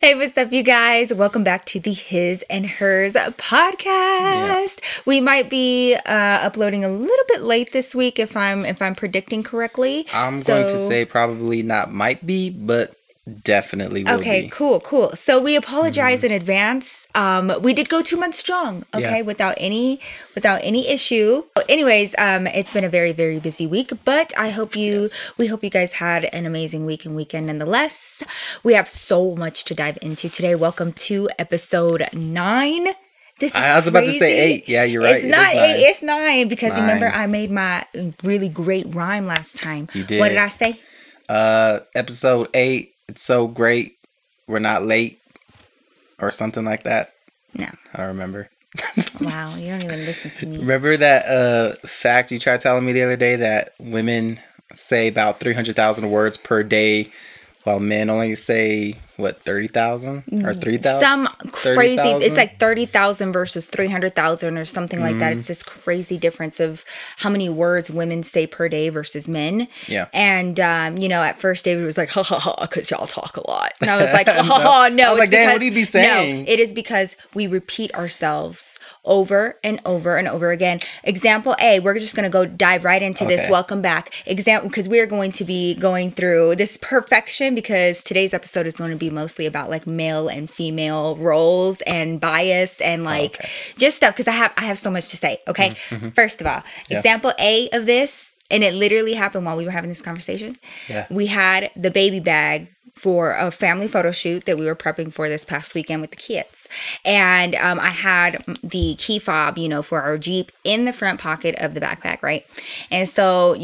Hey, what's up, you guys? Welcome back to the His and Hers podcast. We might be uploading a little bit late this week, if I'm predicting correctly. I'm going to say probably not might be, but definitely will be. Okay, cool. So we apologize in advance. We did go 2 months strong, without any issue. Anyways, it's been a very, very busy week, but we hope you guys had an amazing week and weekend nonetheless. We have so much to dive into today. Welcome to episode 9. This is I was about to say 8. Yeah, you're right. It's not 8. It's 9 because remember I made my really great rhyme last time. You did. What did I say? Episode 8. It's so great. We're not late or something like that. No, I don't remember. Wow, you don't even listen to me. Remember that fact you tried telling me the other day that women say about 300,000 words per day, while men only say, what, 30,000 or 3,000? Some crazy, 30,000? It's like 30,000 versus 300,000 or something like that. It's this crazy difference of how many words women say per day versus men. Yeah. And, at first David was like, because y'all talk a lot. And I was like, no. I was like, damn, what do you be saying? No, it is because we repeat ourselves over and over and over again. Example A, we're just going to go dive right into this. Welcome back. Example, because we are going to be going through this perfection because today's episode is going to be mostly about like male and female roles and bias and like just stuff because I have so much to say. Okay, first of all, example A of this, and it literally happened while we were having this conversation. Yeah. We had the baby bag for a family photo shoot that we were prepping for this past weekend with the kids, and I had the key fob, for our Jeep in the front pocket of the backpack, right? And so,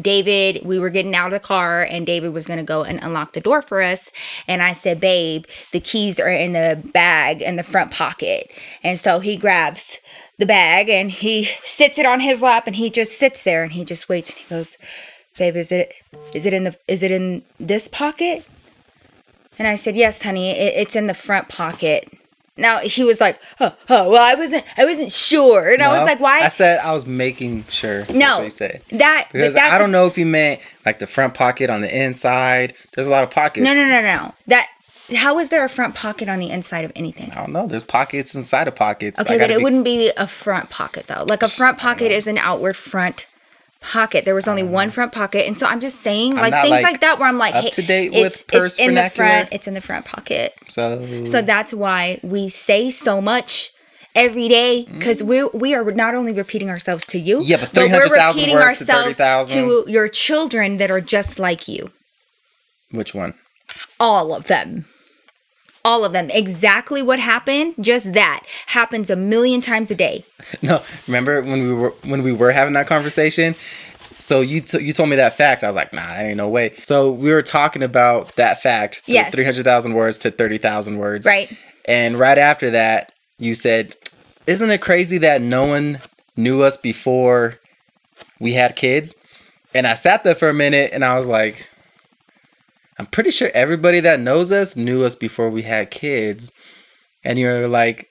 David, we were getting out of the car, and David was gonna go and unlock the door for us, and I said, babe, the keys are in the bag in the front pocket. And so he grabs the bag and he sits it on his lap, and he just sits there and he just waits, and he goes, babe, is it in this pocket? And I said, yes, honey, it's in the front pocket. Now he was like, well, I wasn't sure, and no, I was like, why? I said I was making sure. No, what he said. Because I don't know if you meant like the front pocket on the inside. There's a lot of pockets. No. How is there a front pocket on the inside of anything? I don't know. There's pockets inside of pockets. Okay, but wouldn't be a front pocket though. Like a front pocket is an outward front pocket. There was only one front pocket, and so I'm just saying like things like that where I'm like, hey, up to date with purse vernacular. It's in the front pocket. So that's why we say so much every day, because we are not only repeating ourselves to you, but we're repeating ourselves to your children that are just like you. Which one? All of them. Exactly what happened, just that happens a million times a day. No, remember when we were having that conversation? So you told me that fact. I was like, nah, there ain't no way. So we were talking about that fact. Yes. 300,000 words to 30,000 words. Right. And right after that, you said, isn't it crazy that no one knew us before we had kids? And I sat there for a minute and I was like, I'm pretty sure everybody that knows us knew us before we had kids. And you're like,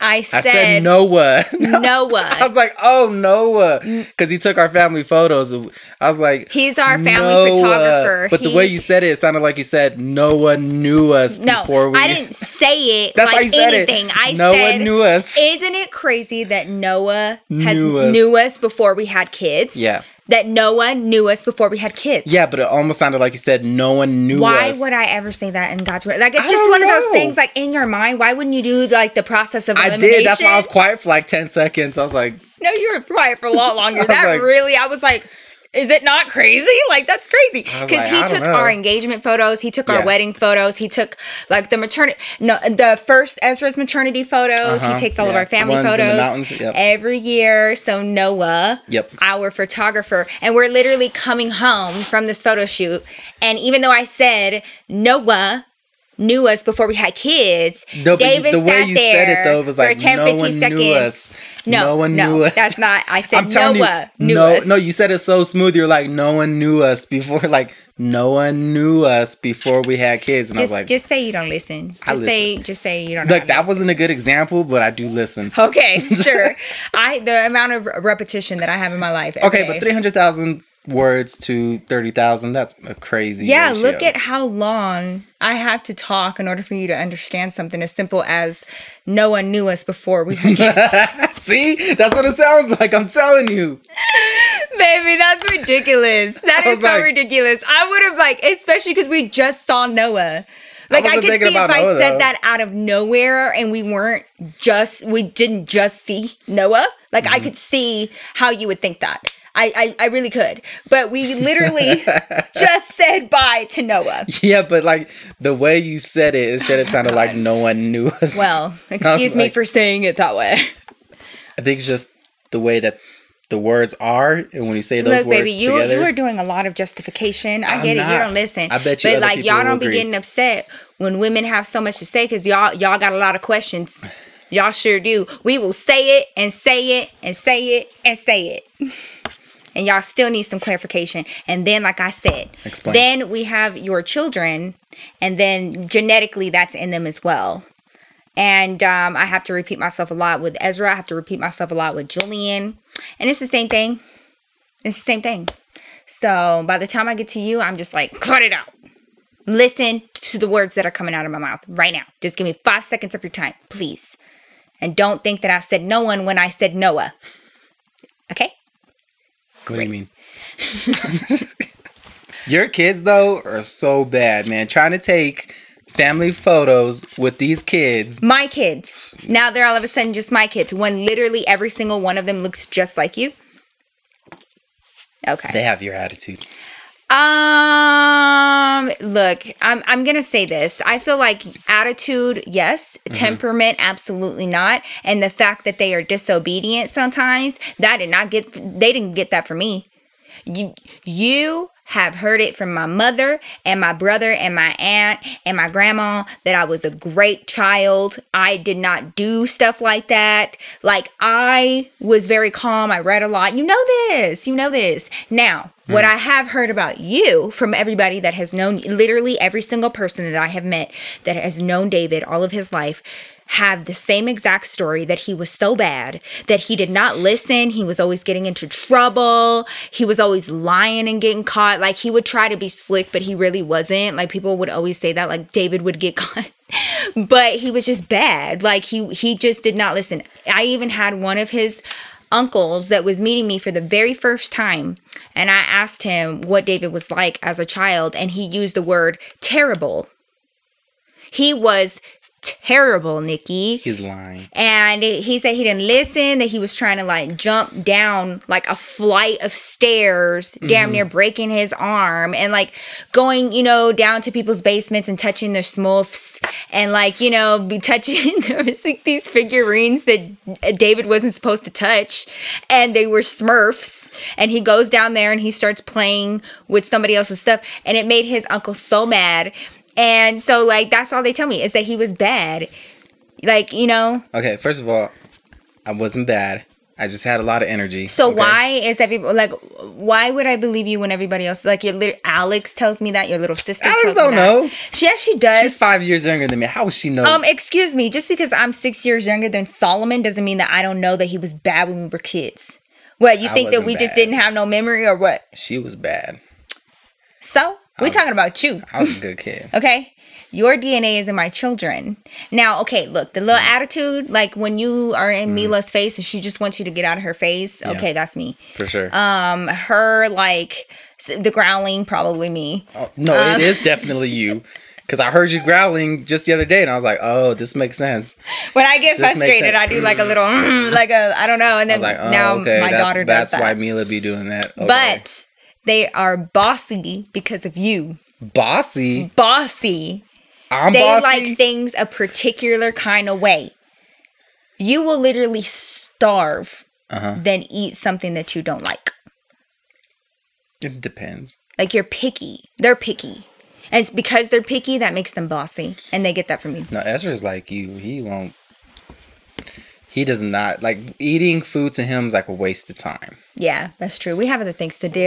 I said Noah. Noah. I was like, oh, Noah. Because he took our family photos. I was like, he's our family photographer. But the way you said it sounded like you said Noah knew us before we... No, I didn't say it. That's like how you said anything. It. I Noah said, knew us. Isn't it crazy that Noah knew us before we had kids? Yeah. That no one knew us before we had kids. Yeah, but it almost sounded like you said no one knew us. Why would I ever say that in God's word? Like, it's just one of those things, like, in your mind, why wouldn't you do, like, the process of elimination? I did. That's why I was quiet for, like, 10 seconds. I was like... No, you were quiet for a lot longer. I was like... Is it not crazy? Like, that's crazy. Because he took our engagement photos. He took our wedding photos. He took, like, the first Ezra's maternity photos. He takes all of our family photos every year. So Noah, our photographer, and we're literally coming home from this photo shoot. And even though I said Noah knew us before we had kids, David the way sat you there said it, though, was like, for 10, no 15 one seconds. Knew us. No one knew us. That's not. I said Noah knew us. No, you said it so smooth. You're like, no one knew us before. Like, no one knew us before we had kids. And I was like, just say you don't listen. Just say you don't. Look, that wasn't a good example, but I do listen. Okay, sure. The amount of repetition that I have in my life. Okay, but 300,000 words to 30,000. That's a crazy ratio. Look at how long I have to talk in order for you to understand something as simple as Noah knew us before we had. See? That's what it sounds like. I'm telling you. Baby, that's ridiculous. That is so ridiculous. I would have, like, especially because we just saw Noah. Like, I could see if I said that out of nowhere and we didn't just see Noah. Like, I could see how you would think that. I really could. But we literally just said bye to Noah. Yeah, but like the way you said it, it should have sounded like no one knew us. Well, excuse me for saying it that way. I think it's just the way that the words are, and when you say those words together. Look, baby, you are doing a lot of justification. I get it. You don't listen. I bet you but like y'all don't agree. Be getting upset when women have so much to say because y'all got a lot of questions. Y'all sure do. We will say it and say it and say it and say it. And y'all still need some clarification. And then, like I said, explain. Then we have your children, and then genetically that's in them as well. And I have to repeat myself a lot with Ezra. I have to repeat myself a lot with Julian. And it's the same thing. It's the same thing. So by the time I get to you, I'm just like, cut it out. Listen to the words that are coming out of my mouth right now. Just give me 5 seconds of your time, please. And don't think that I said no one when I said Noah. Okay? What do you mean? Your kids, though, are so bad, man. Trying to take family photos with these kids. My kids. Now they're all of a sudden just my kids. When literally every single one of them looks just like you. Okay. They have your attitude. Look, I'm going to say this. I feel like attitude, yes. Mm-hmm. Temperament, absolutely not. And the fact that they are disobedient sometimes, they didn't get that from me. You have heard it from my mother and my brother and my aunt and my grandma that I was a great child. I did not do stuff like that. Like, I was very calm. I read a lot. You know this. Now, what I have heard about you from everybody that has known, literally every single person that I have met that has known David all of his life, have the same exact story that he was so bad, that he did not listen. He was always getting into trouble. He was always lying and getting caught. Like, he would try to be slick, but he really wasn't. Like, people would always say that, like, David would get caught. But he was just bad. Like, he just did not listen. I even had one of his uncles that was meeting me for the very first time, and I asked him what David was like as a child, and he used the word terrible. He was terrible, Nicki. He's lying. And he said he didn't listen, that he was trying to, like, jump down, like, a flight of stairs, damn near breaking his arm, and, like, going, you know, down to people's basements and touching their smurfs, and, like, you know, be touching there was, like, these figurines that David wasn't supposed to touch, and they were smurfs. And he goes down there and he starts playing with somebody else's stuff, and it made his uncle so mad. And so, like, that's all they tell me is that he was bad. Like, you know. Okay, first of all, I wasn't bad. I just had a lot of energy. So why is that people, like, why would I believe you when everybody else, like, your little Alex tells me that, your little sister Alex tells me that. Alex don't know. Yes, she does. She's 5 years younger than me. How would she know? Excuse me, just because I'm 6 years younger than Solomon doesn't mean that I don't know that he was bad when we were kids. What, you think that we just didn't have no memory or what? She was bad. So? We're talking about you. I was a good kid. Okay? Your DNA is in my children. Now, okay, look, the little attitude, like when you are in Mila's face and she just wants you to get out of her face, okay, that's me. For sure. Her, like, the growling, probably me. Oh, no, it is definitely you. Because I heard you growling just the other day, and I was like, oh, this makes sense. When I get frustrated, I do like a little, like a, I don't know. And then like, oh, now okay, my daughter does that. That's why Mila be doing that. Okay. But they are bossy because of you. Bossy? Bossy. I'm bossy? They like things a particular kind of way. You will literally starve, then eat something that you don't like. It depends. Like, you're picky. They're picky. And it's because they're picky that makes them bossy. And they get that from you. No, Ezra's like you. He won't. He does not. Like, eating food to him is like a waste of time. Yeah, that's true. We have other things to do.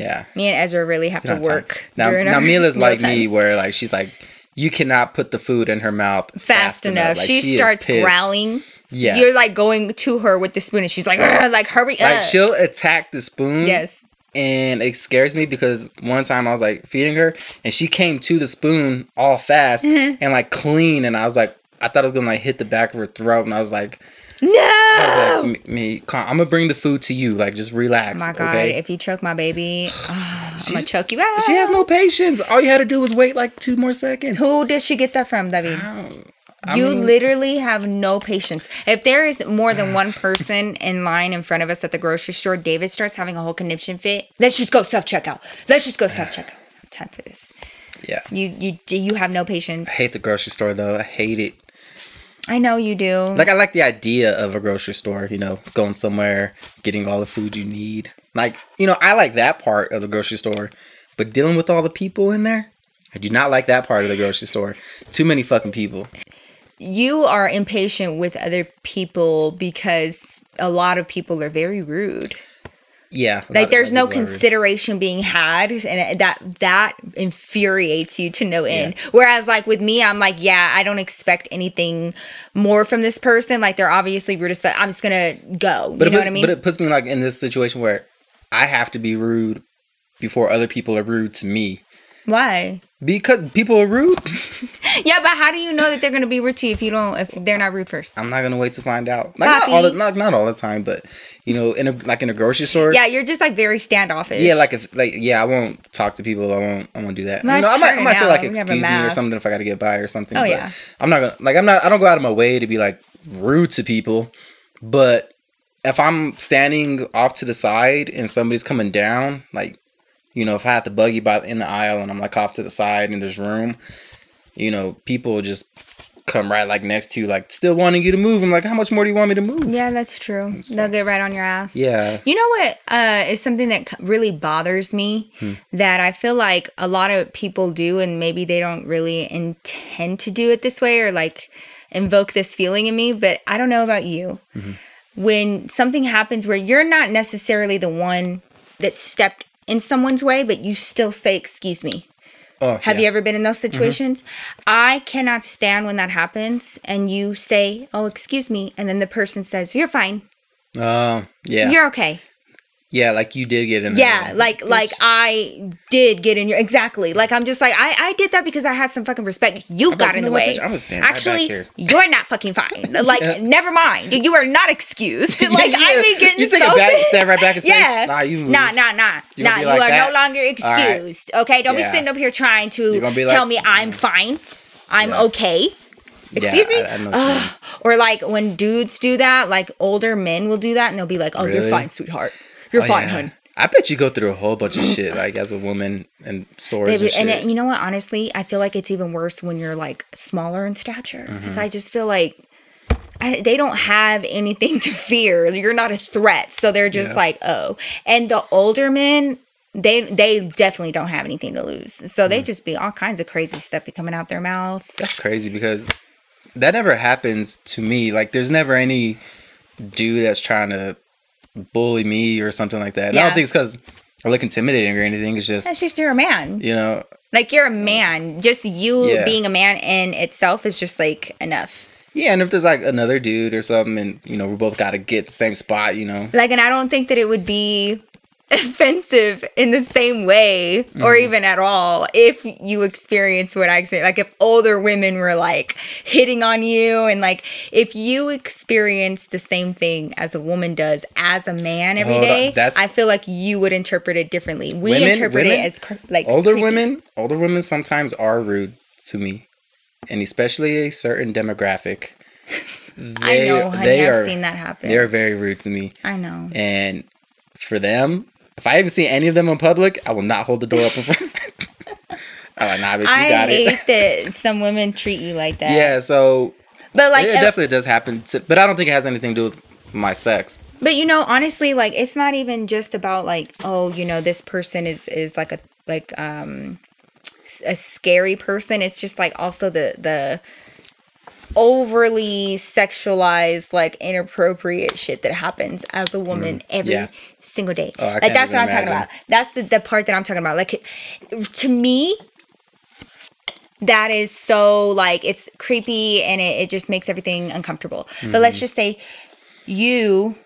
Yeah. Me and Ezra really have to work. Now Mila's like me where, like, she's like, you cannot put the food in her mouth fast enough. Like, she starts growling. Yeah. You're like going to her with the spoon and she's like, hurry up. Like, she'll attack the spoon. Yes. And it scares me because one time I was like feeding her and she came to the spoon all fast and like clean. And I was like, I thought it was going to like hit the back of her throat. And I was like, no, I was like, calm. I'm going to bring the food to you. Like, just relax. Oh my God. Okay? If you choke my baby, I'm going to choke you out. She has no patience. All you had to do was wait like 2 more seconds. Who did she get that from, David? I mean, literally have no patience. If there is more than one person in line in front of us at the grocery store, David starts having a whole conniption fit. Let's just go self-checkout. Time for this. Yeah. You have no patience. I hate the grocery store, though. I hate it. I know you do. Like, I like the idea of a grocery store, you know, going somewhere, getting all the food you need. Like, you know, I like that part of the grocery store, but dealing with all the people in there, I do not like that part of the grocery store. Too many fucking people. You are impatient with other people because a lot of people are very rude. Yeah. Like there's no consideration being had, and that infuriates you to no end. Yeah. Whereas like with me, I'm like, yeah, I don't expect anything more from this person. Like they're obviously rude as fuck. I'm just going to go. But you know what I mean? But it puts me like in this situation where I have to be rude before other people are rude to me. Why? Because people are rude. Yeah, but how do you know that they're going to be rude to you if they're not rude first? I'm not going to wait to find out. Like not all the time, but you know, in a grocery store. Yeah, you're just like very standoffish. Yeah, like I won't talk to people. I won't do that. Like, you know, I might say like excuse me or something if I got to get by or something. Oh, but yeah. I don't go out of my way to be like rude to people, but if I'm standing off to the side and somebody's coming down, like, you know, if I have to buggy in the aisle and I'm like off to the side and there's room, you know, people just come right like next to you, like still wanting you to move. I'm like, how much more do you want me to move? Yeah, that's true. They'll get right on your ass. Yeah. You know what is something that really bothers me that I feel like a lot of people do and maybe they don't really intend to do it this way or like invoke this feeling in me, but I don't know about you. Mm-hmm. When something happens where you're not necessarily the one that stepped in someone's way, but you still say, excuse me. Oh, have you ever been in those situations? Mm-hmm. I cannot stand when that happens and you say, oh, excuse me. And then the person says, you're fine. Oh, yeah. You're okay. Yeah, like you did get in there. Yeah, like I did get in your... Exactly. Like I'm just like, I did that because I had some fucking respect. You got in the way. I'm standing actually, right back here. You're not fucking fine. Like, never mind. You are not excused. Like, yeah. I've been getting so... You take a back, stand right back and say, nah, you move. Nah. You are no longer excused. Right. Okay? Don't be sitting up here trying to tell me I'm fine. I'm okay. Excuse me? I or like when dudes do that, like older men will do that and they'll be like, oh, really? You're fine, sweetheart. You're fine, hun. I bet you go through a whole bunch of shit, like as a woman in stores. Baby, and shit. You know what? Honestly, I feel like it's even worse when you're like smaller in stature. Because I just feel like they don't have anything to fear. You're not a threat, so they're just like, oh. And the older men, they definitely don't have anything to lose, so they just be all kinds of crazy stuff coming out their mouth. That's crazy because that never happens to me. Like, there's never any dude that's trying to bully me or something like that. I don't think it's because I look intimidating or anything. It's just... That's just you're a man. You know? Like, you're a man. Just you being a man in itself is just, like, enough. Yeah, and if there's, like, another dude or something and, you know, we both got to get the same spot, you know? Like, and I don't think that it would be offensive in the same way or even at all if you experience what I experience. Like, if older women were, like, hitting on you and, like, if you experience the same thing as a woman does as a man every day, I feel like you would interpret it differently. We interpret it as, like, older women sometimes are rude to me, and especially a certain demographic. I know, honey. I've seen that happen. They're very rude to me. I know. And for them... If I even see any of them in public, I will not hold the door open for them. I'm like, nah, bitch, you got it. I hate that some women treat you like that. Yeah, so... But like, it definitely does happen. But I don't think it has anything to do with my sex. But, you know, honestly, like, it's not even just about, like, oh, you know, this person is like, a scary person. It's just, like, also the overly sexualized, like, inappropriate shit that happens as a woman every single day. Oh, like, that's what I'm talking about. That's the part that I'm talking about. Like, to me, that is so, like, it's creepy and it just makes everything uncomfortable. But let's just say you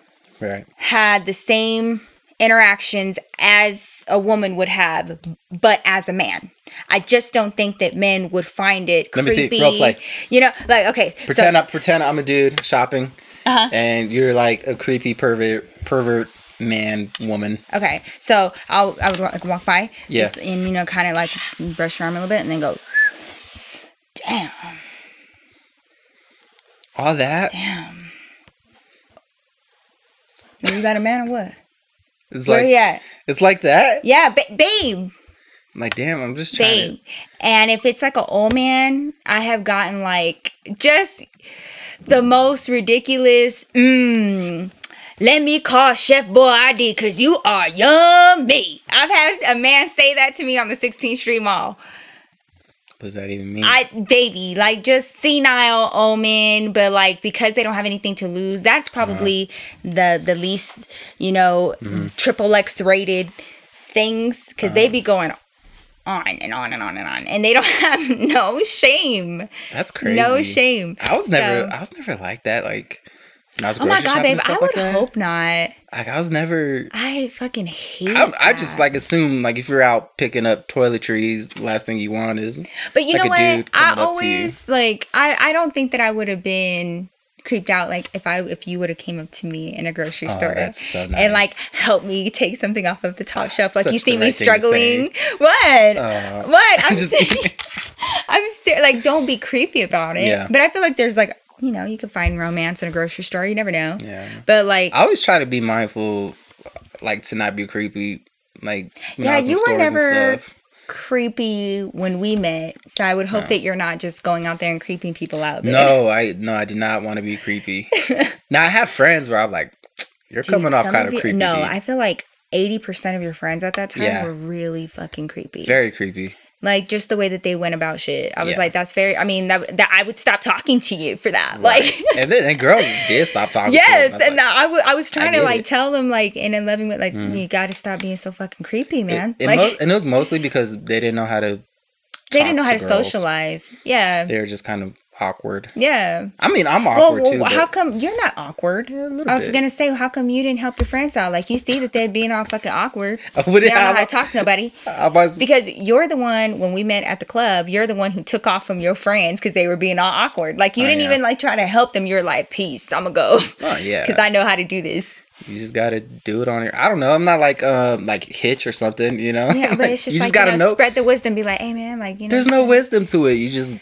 had the same interactions as a woman would have, but as a man. I just don't think that men would find it creepy. Let me see, role play. You know, like, okay. Pretend I'm a dude shopping, and you're like a creepy pervert man, woman. Okay, so I would like walk by, just, and you know, kind of like brush your arm a little bit, and then go, damn. All that? Damn. You got a man or what? It's where like, he at? It's like that? Yeah, babe. I'm like, damn, I'm just trying babe. And if it's like an old man, I have gotten like just the most ridiculous, let me call Chef Boy ID because you are yummy. I've had a man say that to me on the 16th Street Mall. What does that even mean? Baby, like just senile omen, but like because they don't have anything to lose, that's probably the least, you know, triple X rated things because they be going on and on and on and on, and they don't have no shame. That's crazy. No shame. I was never like that. Like, when I was grocery shopping and stuff like that. I would hope not. Like, I was never. I fucking hate it. I just like assume, like, if you're out picking up toiletries, the last thing you want is. But you know what? I always like. I don't think that I would have been creeped out like if you would have came up to me in a grocery store, that's so nice. And like help me take something off of the top shelf. Like, you see me struggling. What? What? I'm like, don't be creepy about it. Yeah. But I feel like there's like. You know, you can find romance in a grocery store. You never know. Yeah. But, like... I always try to be mindful, like, to not be creepy. Like, yeah, you were never creepy when we met. So, I would hope that you're not just going out there and creeping people out. Babe. No, I do not want to be creepy. Now, I have friends where I'm like, you're coming off kind of creepy. No, I feel like 80% of your friends at that time were really fucking creepy. Very creepy. Like, just the way that they went about shit. I was like, that's very... I mean, that I would stop talking to you for that. Right. Like... and girls did stop talking to them. Yes, and like, I was trying to, like, tell them, like, in a loving way, like, you gotta stop being so fucking creepy, man. It was mostly because they didn't know how to... They didn't know how to socialize. Yeah. They were just kind of awkward. Yeah. I mean, I'm awkward, too. Well, how come... You're not awkward. Yeah, a little bit. I was gonna say, how come you didn't help your friends out? Like, you see that they're being all fucking awkward. They don't know how to talk to nobody. Because you're the one, when we met at the club, you're the one who took off from your friends because they were being all awkward. Like, you didn't even, like, try to help them. You were like, peace, I'm gonna go. Oh, yeah. Because I know how to do this. You just gotta do it on your... I don't know. I'm not like Hitch or something, you know? Yeah, but like, it's just like, you know, spread the wisdom. Be like, hey, man, like, you know... There's no wisdom to it. You just...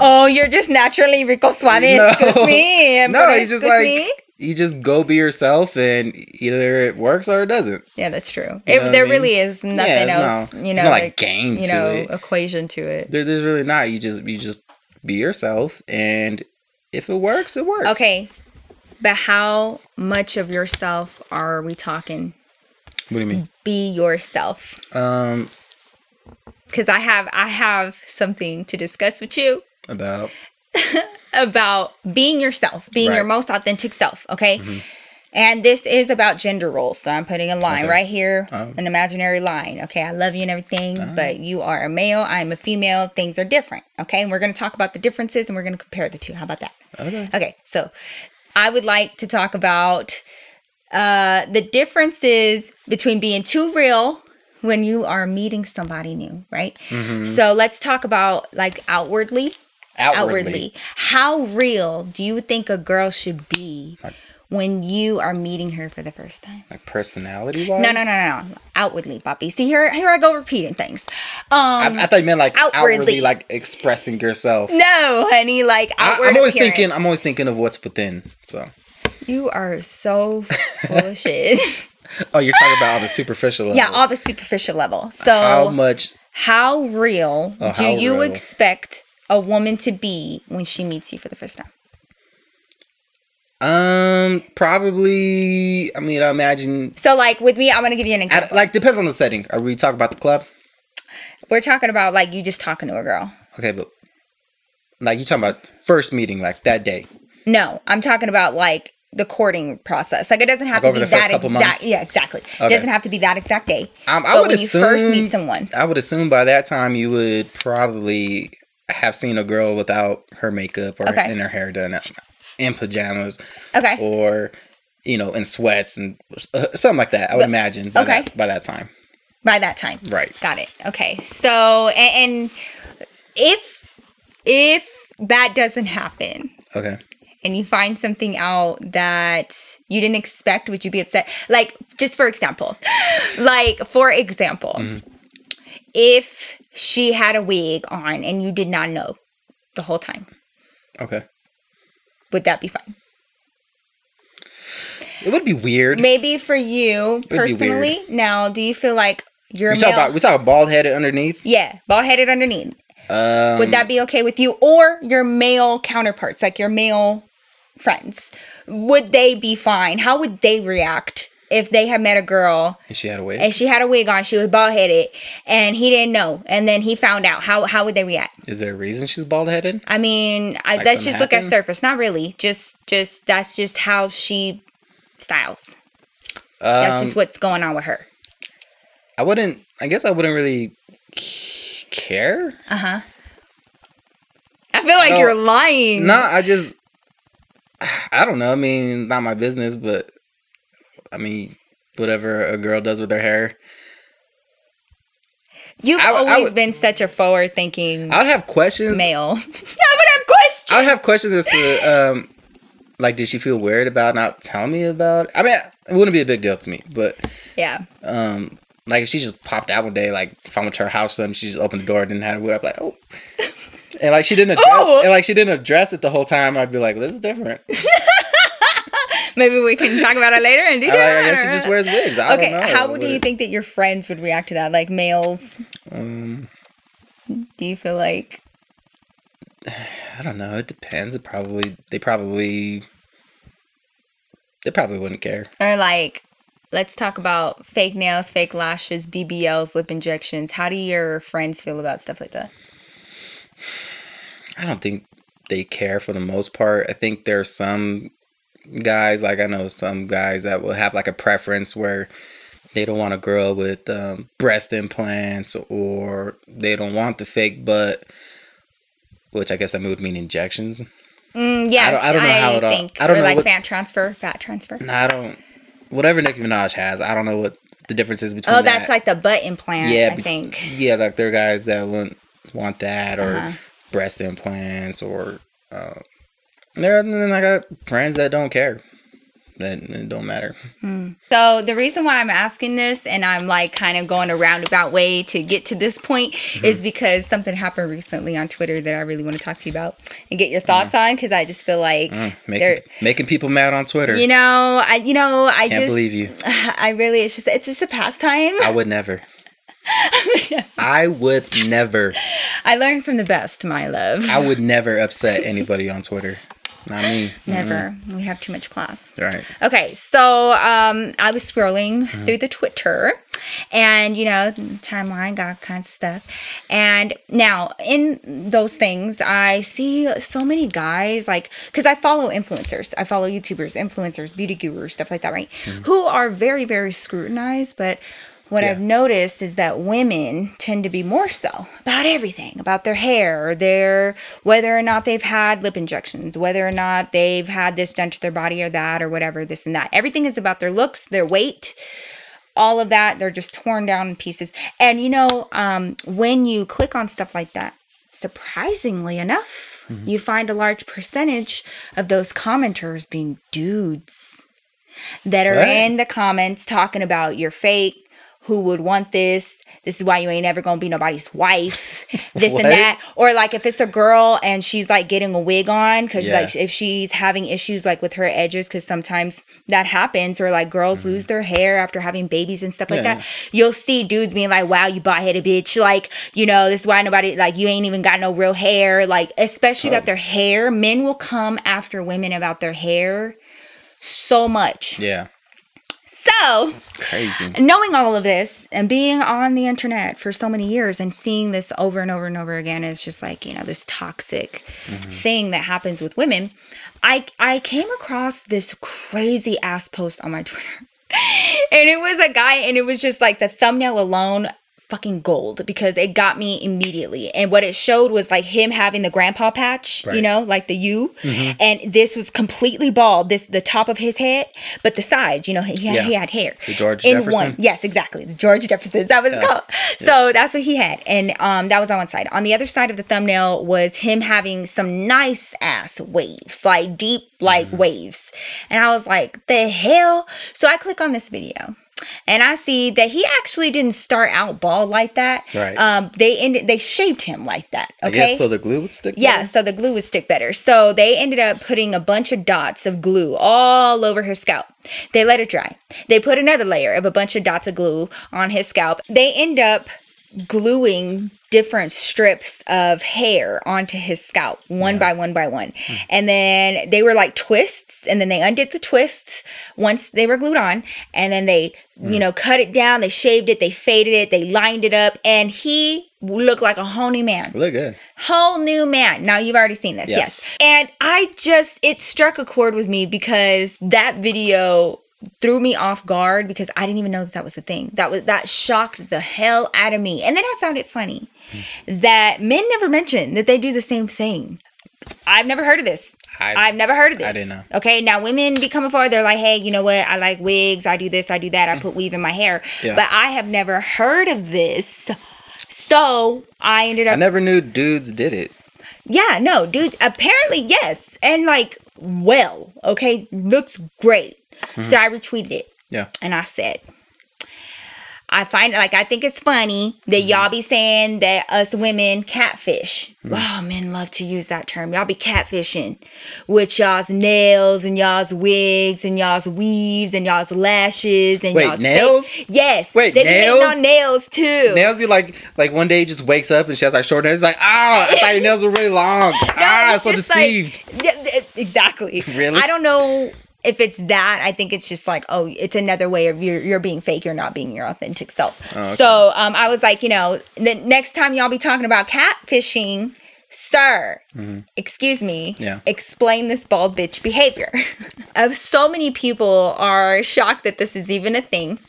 Oh, you're just naturally Rico Suave. No. Excuse me. No, you just like me. You just go be yourself, and either it works or it doesn't. Yeah, that's true. Really is nothing else. No, you know, like game. You know, equation to it. There's really not. You just be yourself, and if it works, it works. Okay, but how much of yourself are we talking? What do you mean? Be yourself. Because I have something to discuss with you about being yourself, being your most authentic self. Okay. Mm-hmm. And this is about gender roles. So I'm putting a line right here, an imaginary line. Okay. I love you and everything, but you are a male. I'm a female. Things are different. Okay. And we're going to talk about the differences, and we're going to compare the two. How about that? Okay. So I would like to talk about the differences between being too real when you are meeting somebody new, right? Mm-hmm. So let's talk about like outwardly. How real do you think a girl should be when you are meeting her for the first time? Like personality-wise? No. Outwardly, Poppy. See, here I go repeating things. I thought you meant like outwardly, like expressing yourself. No, honey, like outward appearance. I'm always thinking of what's within. So you are so full of shit. Oh, you're talking about all the superficial level. Yeah, all the superficial level. So how real do you expect a woman to be when she meets you for the first time? Probably, I mean, I imagine. So like with me, I'm going to give you an example. Like, depends on the setting. Are we talking about the club? We're talking about like you just talking to a girl. Okay, but like you're talking about first meeting, like that day. No, I'm talking about like the courting process. Like, it doesn't have to be that exact. Yeah, exactly. Okay. It doesn't have to be that exact day. But when you first meet someone, I would assume by that time you would probably have seen a girl without her makeup or in her hair done, in pajamas. Okay. Or you know, in sweats and something like that. I would imagine. By that time. By that time. Right. Got it. Okay. So, and if that doesn't happen. Okay. And you find something out that you didn't expect, would you be upset? Like, just for example. Mm-hmm. If she had a wig on and you did not know the whole time. Okay. Would that be fine? It would be weird. Maybe for you personally. Now, do you feel like you're a male? We talk about bald-headed underneath? Yeah, bald-headed underneath. Would that be okay with you? Or your male counterparts, like your male friends, would they be fine? How would they react if they had met a girl and she had a wig? And she had a wig on, she was bald-headed, and he didn't know, and then he found out. How would they react? Is there a reason she's bald-headed? I mean, let's just look at surface. Not really. Just that's just how she styles. That's just what's going on with her. I guess I wouldn't really care. Uh-huh. I feel like you're lying. No, I don't know. I mean, not my business, but I mean, whatever a girl does with her hair. You've always been such a forward-thinking. I would have questions. Male. I would have questions as to, like, did she feel weird about not telling me about it? I mean, it wouldn't be a big deal to me, but yeah. Like, if she just popped out one day, like, if I went to her house or something, she just opened the door and didn't have a wig, I'd be like, oh. And, like, she didn't address it the whole time. I'd be like, well, this is different. Maybe we can talk about it later and do that. I guess she just wears wigs. I don't know. How do you think that your friends would react to that? Like, males? Do you feel like... I don't know. It depends. They probably wouldn't care. Or, like... Let's talk about fake nails, fake lashes, BBLs, lip injections. How do your friends feel about stuff like that? I don't think they care for the most part. I think there are some guys, like I know some guys that will have like a preference where they don't want a girl with breast implants, or they don't want the fake butt, which I guess that would mean injections. Yes, I don't know how it all. I don't know, like fat transfer. No, I don't. Whatever Nicki Minaj has, I don't know what the difference is between. Oh, that's like the butt implant. Yeah, I think. Yeah, like there are guys that wouldn't want that, or breast implants, or and then I got friends that don't care. That it don't matter. So the reason why I'm asking this, and I'm like kind of going a roundabout way to get to this point, is because something happened recently on Twitter that I really want to talk to you about and get your thoughts on, because I just feel like making people mad on Twitter. You know, I can't believe you. I really, it's just a pastime. I would never. I learned from the best, my love. I would never upset anybody on Twitter. Not me. Never. Mm-hmm. We have too much class. Right. Okay, so I was scrolling through the Twitter, and, you know, timeline, got kind of stuff. And now, in those things, I see so many guys, like, because I follow influencers. I follow YouTubers, influencers, beauty gurus, stuff like that, right? Mm-hmm. Who are very, very scrutinized, but... What I've noticed is that women tend to be more so about everything, about their hair, whether or not they've had lip injections, whether or not they've had this done to their body or that or whatever, this and that. Everything is about their looks, their weight, all of that. They're just torn down in pieces. And, you know, when you click on stuff like that, surprisingly enough, you find a large percentage of those commenters being dudes that are in the comments talking about you're fake. Who would want this? This is why you ain't ever gonna be nobody's wife. This and that. Or like if it's a girl and she's like getting a wig on because like if she's having issues like with her edges, because sometimes that happens, or like girls lose their hair after having babies and stuff like that. You'll see dudes being like, wow, you bald-headed bitch. Like, you know, this is why nobody, like, you ain't even got no real hair. Like, especially about their hair. Men will come after women about their hair so much. Yeah. So, crazy. Knowing all of this and being on the internet for so many years and seeing this over and over and over again is just like, you know, this toxic thing that happens with women. I came across this crazy ass post on my Twitter. And it was a guy, and it was just like the thumbnail alone fucking gold, because it got me immediately. And what it showed was like him having the grandpa patch, right, you know, like the U. Mm-hmm. And this was completely bald, this the top of his head, but the sides, you know, he had hair. The George Jefferson. One. Yes, exactly. The George Jefferson. That was called. Yeah. So that's what he had. And that was on one side. On the other side of the thumbnail was him having some nice ass waves, like deep, like waves. And I was like, the hell? So I click on this video. And I see that he actually didn't start out bald like that. Right. They shaped him like that. Okay. I guess so the glue would stick better. Yeah, so the glue would stick better. So they ended up putting a bunch of dots of glue all over his scalp. They let it dry. They put another layer of a bunch of dots of glue on his scalp. They end up gluing different strips of hair onto his scalp, one by one. And then they were like twists, and then they undid the twists once they were glued on, and then they, you know, cut it down, they shaved it, they faded it, they lined it up, and he looked like a whole new man. Look good. Whole new man. Now, you've already seen this, yes. And I just, it struck a chord with me because that video threw me off guard because I didn't even know that was a thing. That shocked the hell out of me. And then I found it funny that men never mention that they do the same thing. I've never heard of this. I've never heard of this. I didn't know. Okay, now women be coming forward. They're like, hey, you know what? I like wigs. I do this. I do that. I put weave in my hair. Yeah. But I have never heard of this. So I ended up... I never knew dudes did it. Yeah, no, dude. Apparently, yes. And like, well, okay, looks great. Mm-hmm. So I retweeted it. Yeah. And I said, I think it's funny that y'all be saying that us women catfish. Wow, men love to use that term. Y'all be catfishing with y'all's nails and y'all's wigs and y'all's weaves and y'all's lashes and y'all's nails. Yes. Wait, they nails? They be hitting on nails too. Nails, you like one day just wakes up and she has like short nails. It's like, I thought your nails were really long. I'm so deceived. Like, exactly. Really? I don't know. If it's that, I think it's just like, oh, it's another way of you're being fake. You're not being your authentic self. Oh, okay. So I was like, you know, the next time y'all be talking about catfishing, sir, excuse me, explain this bald bitch behavior. So many people are shocked that this is even a thing.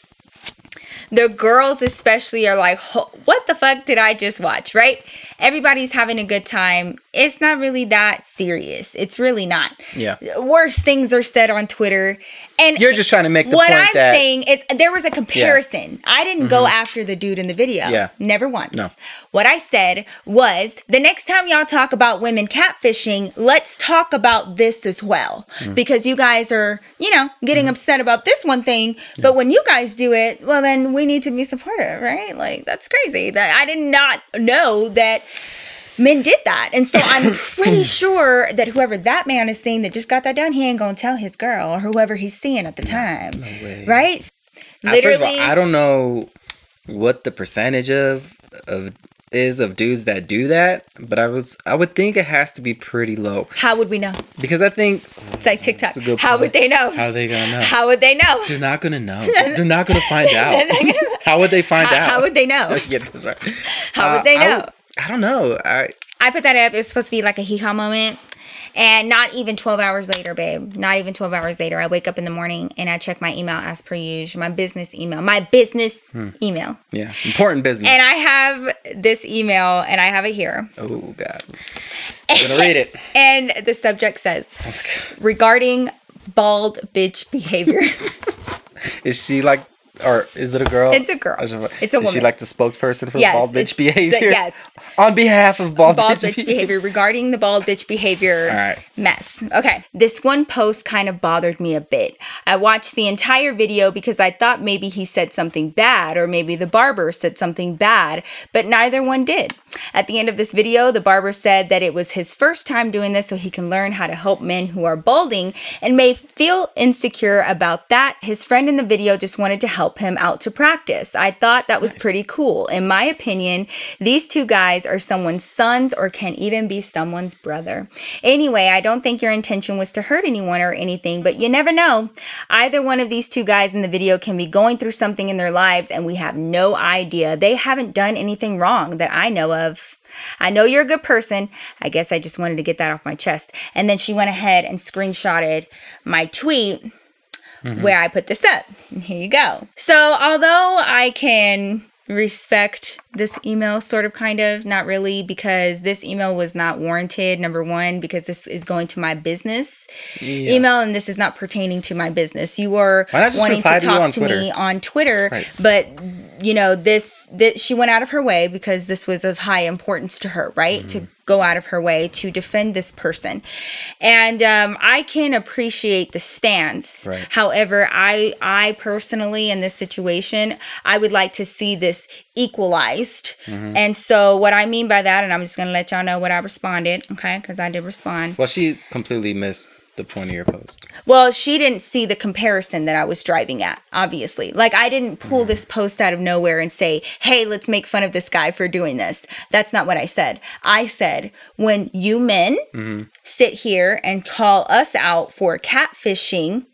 The girls especially are like, what the fuck did I just watch, right? Everybody's having a good time. It's not really that serious. It's really not. Yeah. Worse things are said on Twitter. And you're just trying to make the point that... What I'm saying is there was a comparison. Yeah. I didn't go after the dude in the video. Yeah. Never once. No. What I said was, the next time y'all talk about women catfishing, let's talk about this as well. Because you guys are, you know, getting upset about this one thing. Yeah. But when you guys do it, well, then we need to be supportive, right? Like, that's crazy. That I did not know that men did that. And so I'm pretty sure that whoever that man is seeing that just got that done, he ain't gonna tell his girl or whoever he's seeing at the time. No way. Right? Literally. First of all, I don't know what the percentage of dudes that do that, but I would think it has to be pretty low. How would we know? Because I think it's like TikTok. How would they know? How are they gonna know? How would they know? They're not gonna know. They're not gonna find out. How would they find out? How would they know? Yeah, that's right. How would they know? I don't know. I put that up. It was supposed to be like a hee-haw moment. And not even 12 hours later, babe. Not even 12 hours later. I wake up in the morning and I check my email as per usual. My business email. My business email. Yeah. Important business. And I have this email and I have it here. Oh, God. I'm going to read it. And the subject says, oh my God, regarding bald bitch behavior. Is she like... Or is it a girl? It's a girl. It's a woman. Is she like the spokesperson for bald bitch behavior? Yes. On behalf of bald bitch behavior. Regarding the bald bitch behavior mess. Okay. This one post kind of bothered me a bit. I watched the entire video because I thought maybe he said something bad or maybe the barber said something bad, but neither one did. At the end of this video, the barber said that it was his first time doing this so he can learn how to help men who are balding and may feel insecure about that. His friend in the video just wanted to help him out to practice. I thought that was pretty cool. In my opinion, these two guys are someone's sons or can even be someone's brother. Anyway, I don't think your intention was to hurt anyone or anything, but you never know. Either one of these two guys in the video can be going through something in their lives and we have no idea. They haven't done anything wrong that I know of. I know you're a good person. I guess I just wanted to get that off my chest. And then she went ahead and screenshotted my tweet where I put this up. And here you go. So although I can respect this email, sort of, kind of, not really, because this email was not warranted, number one, because this is going to my business email, and this is not pertaining to my business. You are wanting to talk to me on Twitter, right. But, you know, this she went out of her way because this was of high importance to her, right? Mm-hmm. To go out of her way to defend this person. And I can appreciate the stance. Right. However, I personally, in this situation, I would like to see this equalized. Mm-hmm. And so what I mean by that, and I'm just going to let y'all know what I responded, okay? Because I did respond. Well, she completely missed the point of your post. Well, she didn't see the comparison that I was driving at, obviously. Like, I didn't pull this post out of nowhere and say, hey, let's make fun of this guy for doing this. That's not what I said. I said, when you men sit here and call us out for catfishing,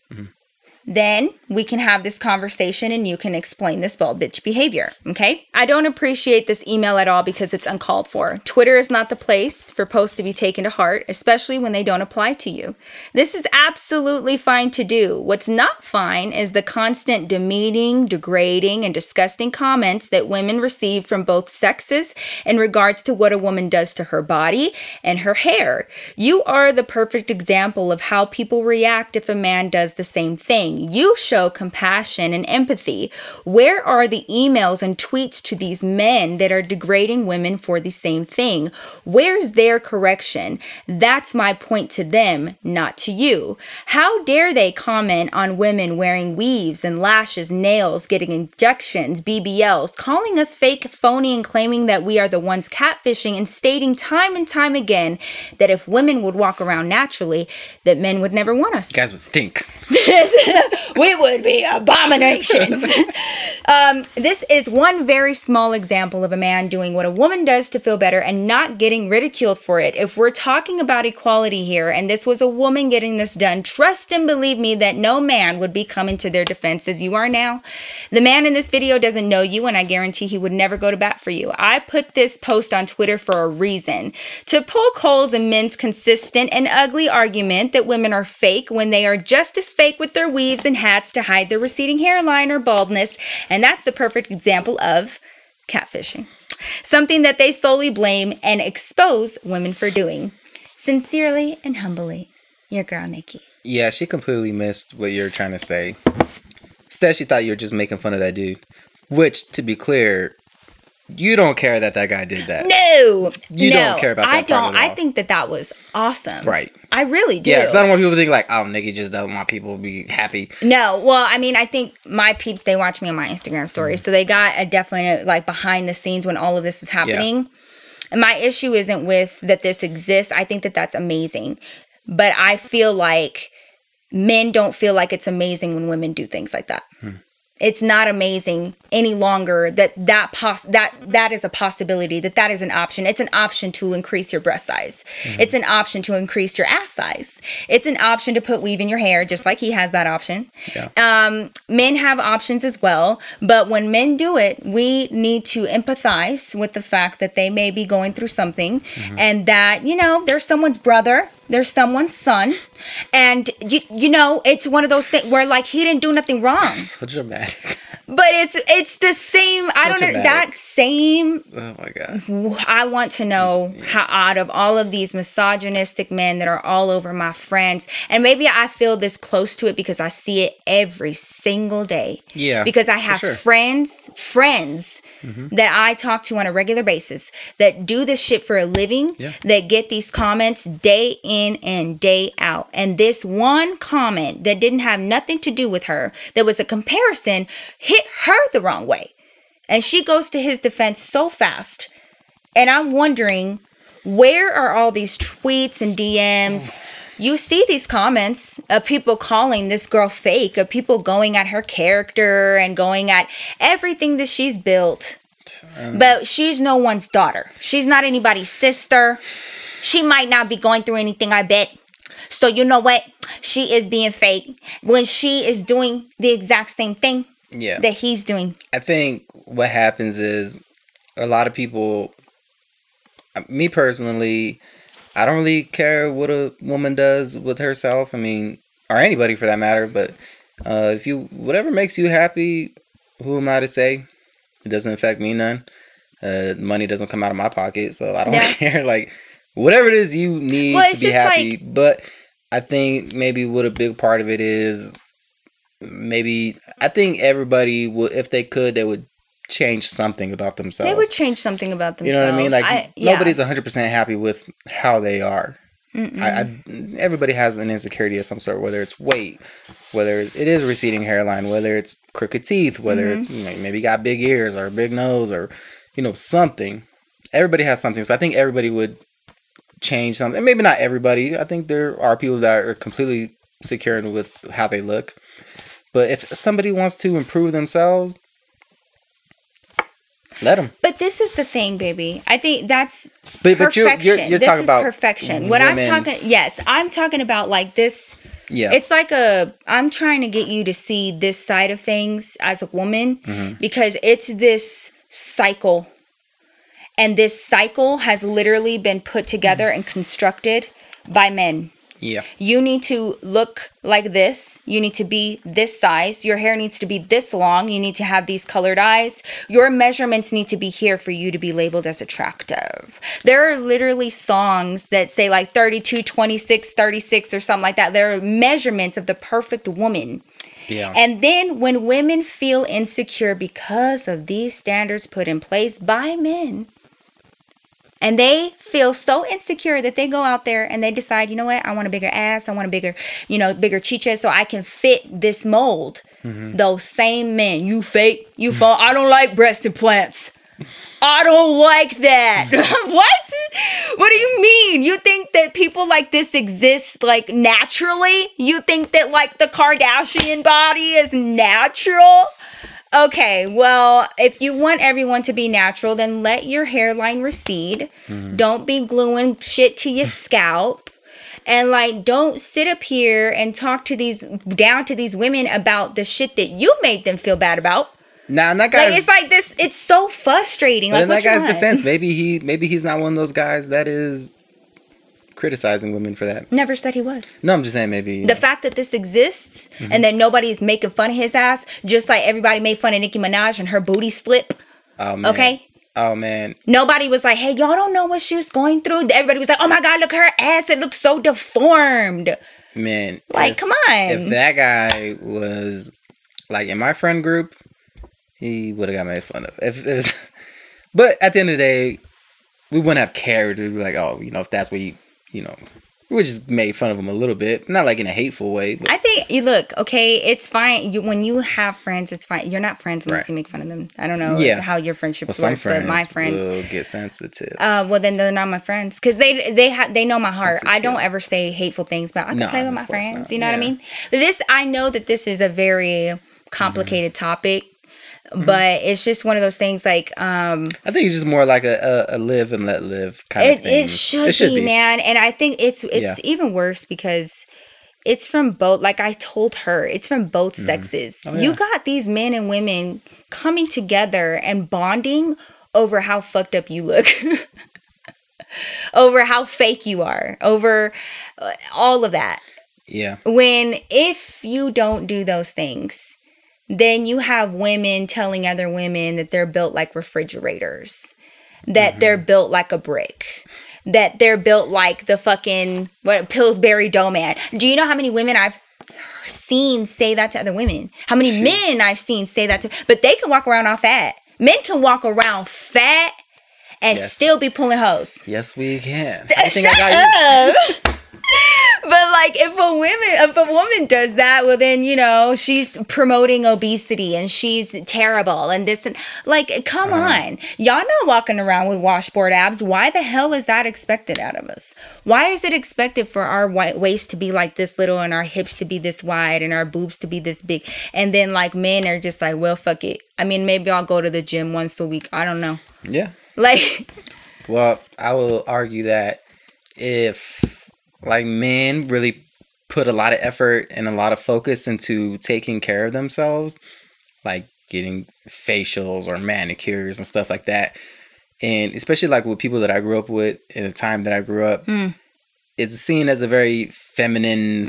then we can have this conversation and you can explain this bald bitch behavior, okay? I don't appreciate this email at all because it's uncalled for. Twitter is not the place for posts to be taken to heart, especially when they don't apply to you. This is absolutely fine to do. What's not fine is the constant demeaning, degrading, and disgusting comments that women receive from both sexes in regards to what a woman does to her body and her hair. You are the perfect example of how people react if a man does the same thing. You show compassion and empathy. Where are the emails and tweets to these men that are degrading women for the same thing? Where's their correction? That's my point to them, not to you. How dare they comment on women wearing weaves and lashes, nails, getting injections, BBLs, calling us fake, phony, and claiming that we are the ones catfishing, and stating time and time again that if women would walk around naturally, that men would never want us. You guys would stink. We would be abominations. This is one very small example of a man doing what a woman does to feel better and not getting ridiculed for it. If we're talking about equality here, and this was a woman getting this done, trust and believe me that no man would be coming to their defense as you are now. The man in this video doesn't know you, and I guarantee he would never go to bat for you. I put this post on Twitter for a reason. To pull coals in men's consistent and ugly argument that women are fake when they are just as fake with their weaves and hats to hide their receding hairline or baldness, and that's the perfect example of catfishing, something that they solely blame and expose women for doing. Sincerely and humbly, your girl Nicki. Yeah, she completely missed what you're trying to say. Instead, she thought you were just making fun of that dude, which, to be clear, you don't care that that guy did that. No. You don't care about that. I don't. Part at all. I think that that was awesome. Right. I really do. Yeah, because I don't want people to think like, oh, Nicki just doesn't want people to be happy. No. Well, I mean, I think my peeps, they watch me on my Instagram stories. Mm-hmm. So they got a definite, like, behind the scenes when all of this was happening. Yeah. And my issue isn't with that this exists. I think that that's amazing. But I feel like men don't feel like it's amazing when women do things like that. Mm. It's not amazing any longer that is a possibility, that is an option. It's an option to increase your breast size. Mm-hmm. It's an option to increase your ass size. It's an option to put weave in your hair, just like he has that option. Yeah. Men have options as well. But when men do it, we need to empathize with the fact that they may be going through something and that, you know, they're someone's brother. There's someone's son, and you know, it's one of those things where, like, he didn't do nothing wrong. So dramatic. But it's the same. So I don't know that same. Oh my God. I want to know how out of all of these misogynistic men that are all over my friends, and maybe I feel this close to it because I see it every single day. Yeah. Because I have friends that I talk to on a regular basis that do this shit for a living, that get these comments day in and day out. And this one comment that didn't have nothing to do with her, that was a comparison, hit her the wrong way. And she goes to his defense so fast. And I'm wondering, where are all these tweets and DMs? You see these comments of people calling this girl fake, of people going at her character and going at everything that she's built. But she's no one's daughter. She's not anybody's sister. She might not be going through anything, I bet. So you know what? She is being fake when she is doing the exact same thing that he's doing. I think what happens is a lot of people, me personally, I don't really care what a woman does with herself. I mean, or anybody for that matter. But if whatever makes you happy, who am I to say? It doesn't affect me none. Money doesn't come out of my pocket, so I don't care. Like, whatever it is you need to be happy. Like, but I think maybe what a big part of it is, maybe I think everybody would, if they could, they would change something about themselves. You know what I mean? Like, nobody's 100% happy with how they are. Everybody has an insecurity of some sort, whether it's weight, whether it is receding hairline, whether it's crooked teeth, whether it's, you know, maybe got big ears or a big nose or, you know, something. Everybody has something. So I think everybody would change something. Maybe not everybody. I think there are people that are completely secure with how they look. But if somebody wants to improve themselves, let them. But this is the thing, baby. I think that's perfection. You're this talking is about perfection. What women. I'm talking about like this. Yeah. It's like I'm trying to get you to see this side of things as a woman because it's this cycle. And this cycle has literally been put together and constructed by men. Yeah. You need to look like this. You need to be this size. Your hair needs to be this long. You need to have these colored eyes. Your measurements need to be here for you to be labeled as attractive. There are literally songs that say like 32, 26, 36 or something like that. There are measurements of the perfect woman. Yeah. And then when women feel insecure because of these standards put in place by men, and they feel so insecure that they go out there and they decide, you know what, I want a bigger ass. I want a bigger, you know, bigger chicha so I can fit this mold. Those same men, you fake, you phone. I don't like breast implants. I don't like that. What? What do you mean? You think that people like this exist like naturally? You think that like the Kardashian body is natural? Okay, well, if you want everyone to be natural, then let your hairline recede. Don't be gluing shit to your scalp. And like, don't sit up here and talk to these, down to these women about the shit that you made them feel bad about. Nah, and that guy. Like, it's like this, it's so frustrating. But like, in that guy's defense, maybe he's not one of those guys that is criticizing women for that. Never said he was. No, I'm just saying maybe. The fact that this exists and that nobody is making fun of his ass, just like everybody made fun of Nicki Minaj and her booty slip. Oh, man. Okay? Oh, man. Nobody was like, hey, y'all don't know what she was going through. Everybody was like, oh, my God, look at her ass. It looks so deformed. Man. Like, come on. If that guy was, like, in my friend group, he would have got made fun of. If it was, but at the end of the day, we wouldn't have cared. We'd be like, oh, you know, if that's what you... You know, we just made fun of them a little bit. Not like in a hateful way. But. I think, you look, okay, it's fine. When you have friends, it's fine. You're not friends unless you make fun of them. I don't know how your friendships work, but my friends will get sensitive. Well, then they're not my friends. Because they know my heart. Sensitive. I don't ever say hateful things, but I can play with my friends. Not. You know what I mean? But this, I know that this is a very complicated topic. But it's just one of those things like... I think it's just more like a live and let live kind of thing. It should be, man. And I think it's even worse because it's from both... Like I told her, it's from both sexes. Oh, yeah. You got these men and women coming together and bonding over how fucked up you look. Over how fake you are. Over all of that. Yeah. When if you don't do those things... Then you have women telling other women that they're built like refrigerators, that they're built like a brick, that they're built like the fucking Pillsbury Dough Man. Do you know how many women I've seen say that to other women? How many men I've seen say that to? But they can walk around all fat. Men can walk around fat and still be pulling hoes. Yes, we can. Shut up. But like if a woman does that, well then, you know, she's promoting obesity and she's terrible and this and like, come on. Y'all not walking around with washboard abs. Why the hell is that expected out of us? Why is it expected for our waist to be like this little and our hips to be this wide and our boobs to be this big? And then like men are just like, well, fuck it. I mean, maybe I'll go to the gym once a week. I don't know. Yeah. Like. Well, I will argue that if... Like, men really put a lot of effort and a lot of focus into taking care of themselves, like getting facials or manicures and stuff like that. And especially like with people that I grew up with in the time that I grew up, it's seen as a very feminine.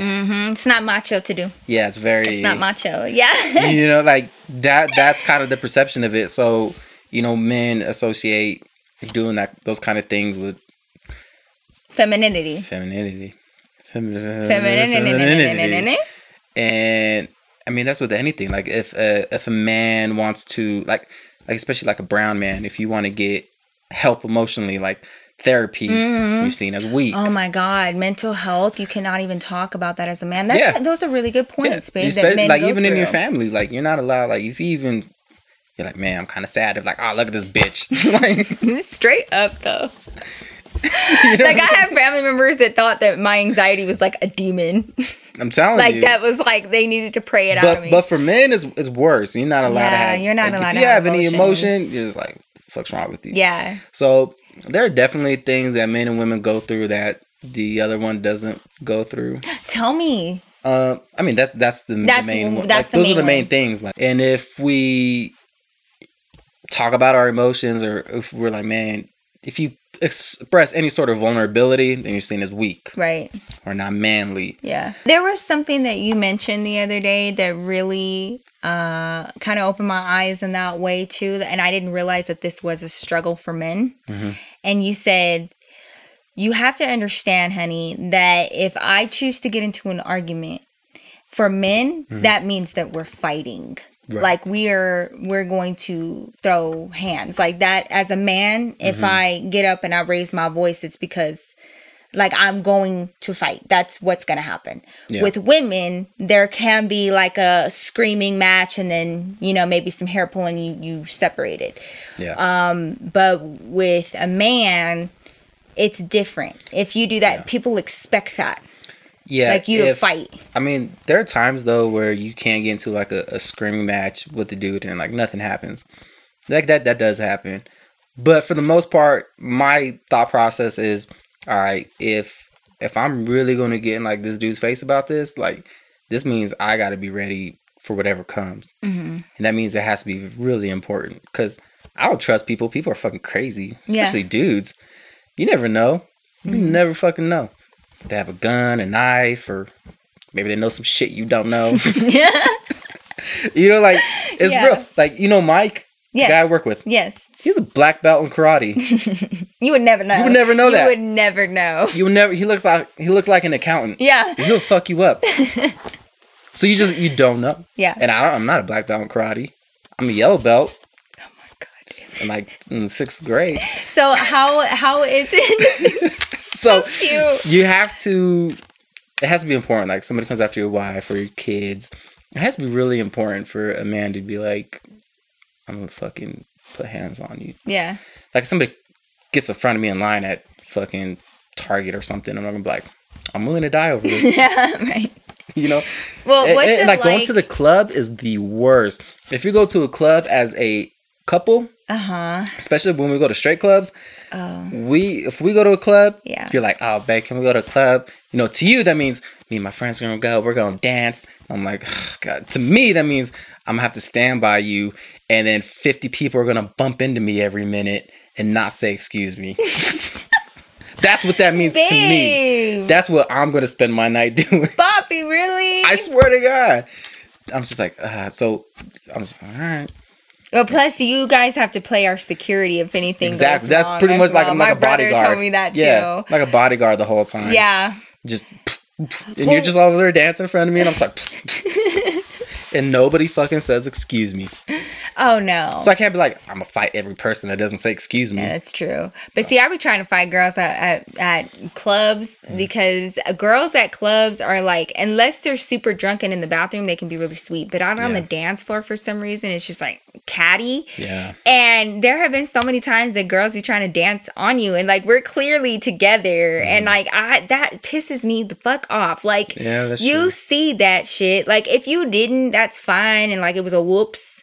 It's not macho to do. Yeah, it's not macho. Yeah. You know, like that's kind of the perception of it. So you know, men associate doing that, those kind of things with femininity. And I mean, that's with anything. Like if a man wants to, like especially like a brown man, if you want to get help emotionally, like therapy, mm-hmm. you're seen as weak. Oh my God, mental health. You cannot even talk about that as a man. That's yeah. Those are really good points, yeah. babe. That men like go even through. In your family, like you're not allowed. Like if you even, you're like, man, I'm kind of sad. I'm like, oh, look at this bitch. Like, straight up though. You know like I mean? Have family members that thought that my anxiety was like a demon. I'm telling you, that was like they needed to pray it out of me. But for men, it's worse. You're not allowed to have. You're not allowed. If you have any emotion, you're just like, what the fuck's wrong with you? Yeah. So there are definitely things that men and women go through that the other one doesn't go through. Tell me. I mean that's the main one. That's like, the those main are the main one. Things. Like, and if we talk about our emotions, or if we're like, man, if you express any sort of vulnerability, then you're seen as weak, right, or not manly. Yeah, there was something that you mentioned the other day that really kind of opened my eyes in that way too, and I didn't realize that this was a struggle for men. Mm-hmm. And you said, you have to understand, honey, that if I choose to get into an argument, for men, mm-hmm. that means that we're fighting. Right. Like we're going to throw hands like that. As a man, mm-hmm. if I get up and I raise my voice, it's because like I'm going to fight. That's what's going to happen. Yeah. With women, there can be like a screaming match, and then, you know, maybe some hair pulling, you separate it. Yeah. But with a man, it's different. If you do that, yeah. people expect that. Yeah, like you to fight. I mean, there are times though where you can get into like a screaming match with the dude and like nothing happens. Like that does happen. But for the most part, my thought process is, all right, if I'm really going to get in like this dude's face about this, like this means I got to be ready for whatever comes. Mm-hmm. And that means it has to be really important, because I don't trust people. People are fucking crazy, especially dudes. You never know. You mm-hmm. never fucking know. They have a gun, a knife, or maybe they know some shit you don't know. Yeah. You know, like, it's real. Like, you know, Mike, the guy I work with. Yes. He's a black belt in karate. You would never know. You would never know that. You would never know. You would never. He looks like an accountant. Yeah. He'll fuck you up. So you don't know. Yeah. And I'm not a black belt in karate. I'm a yellow belt. Oh my God. I'm like in 6th grade. So how is it? So cute. You have to, it has to be important. Like somebody comes after your wife or your kids, it has to be really important for a man to be like, I'm going to fucking put hands on you. Yeah. Like somebody gets in front of me in line at fucking Target or something, I'm not going to be like, I'm willing to die over this. Yeah, right. You know? Well, what's it like? Going to the club is the worst. If you go to a club as a couple, especially when we go to straight clubs, if we go to a club, you're like, oh babe, can we go to a club? You know, to you that means me and my friends are gonna go, we're gonna dance. I'm like, oh, God, to me that means I'm gonna have to stand by you, and then 50 people are gonna bump into me every minute and not say excuse me. That's what that means. Dang. To me, that's what I'm gonna spend my night doing. Bobby, really? I swear to God, I'm just like, so I'm just all right. Well, plus you guys have to play our security if anything goes wrong. Exactly. That's pretty much like I'm like a bodyguard. My brother told me that too. Yeah, like a bodyguard the whole time. Yeah. Just, and you're just all over there dancing in front of me, and I'm like, and nobody fucking says excuse me. Oh no. So I can't be like, I'm gonna fight every person that doesn't say excuse me. Yeah, that's true. But see, I be trying to fight girls at clubs, because girls at clubs are like, unless they're super drunk and in the bathroom, they can be really sweet. But out on the dance floor, for some reason, it's just like catty. Yeah. And there have been so many times that girls be trying to dance on you, and like we're clearly together, and like that pisses me the fuck off. Like you true. See that shit. Like if you didn't, that's fine, and like it was a whoops.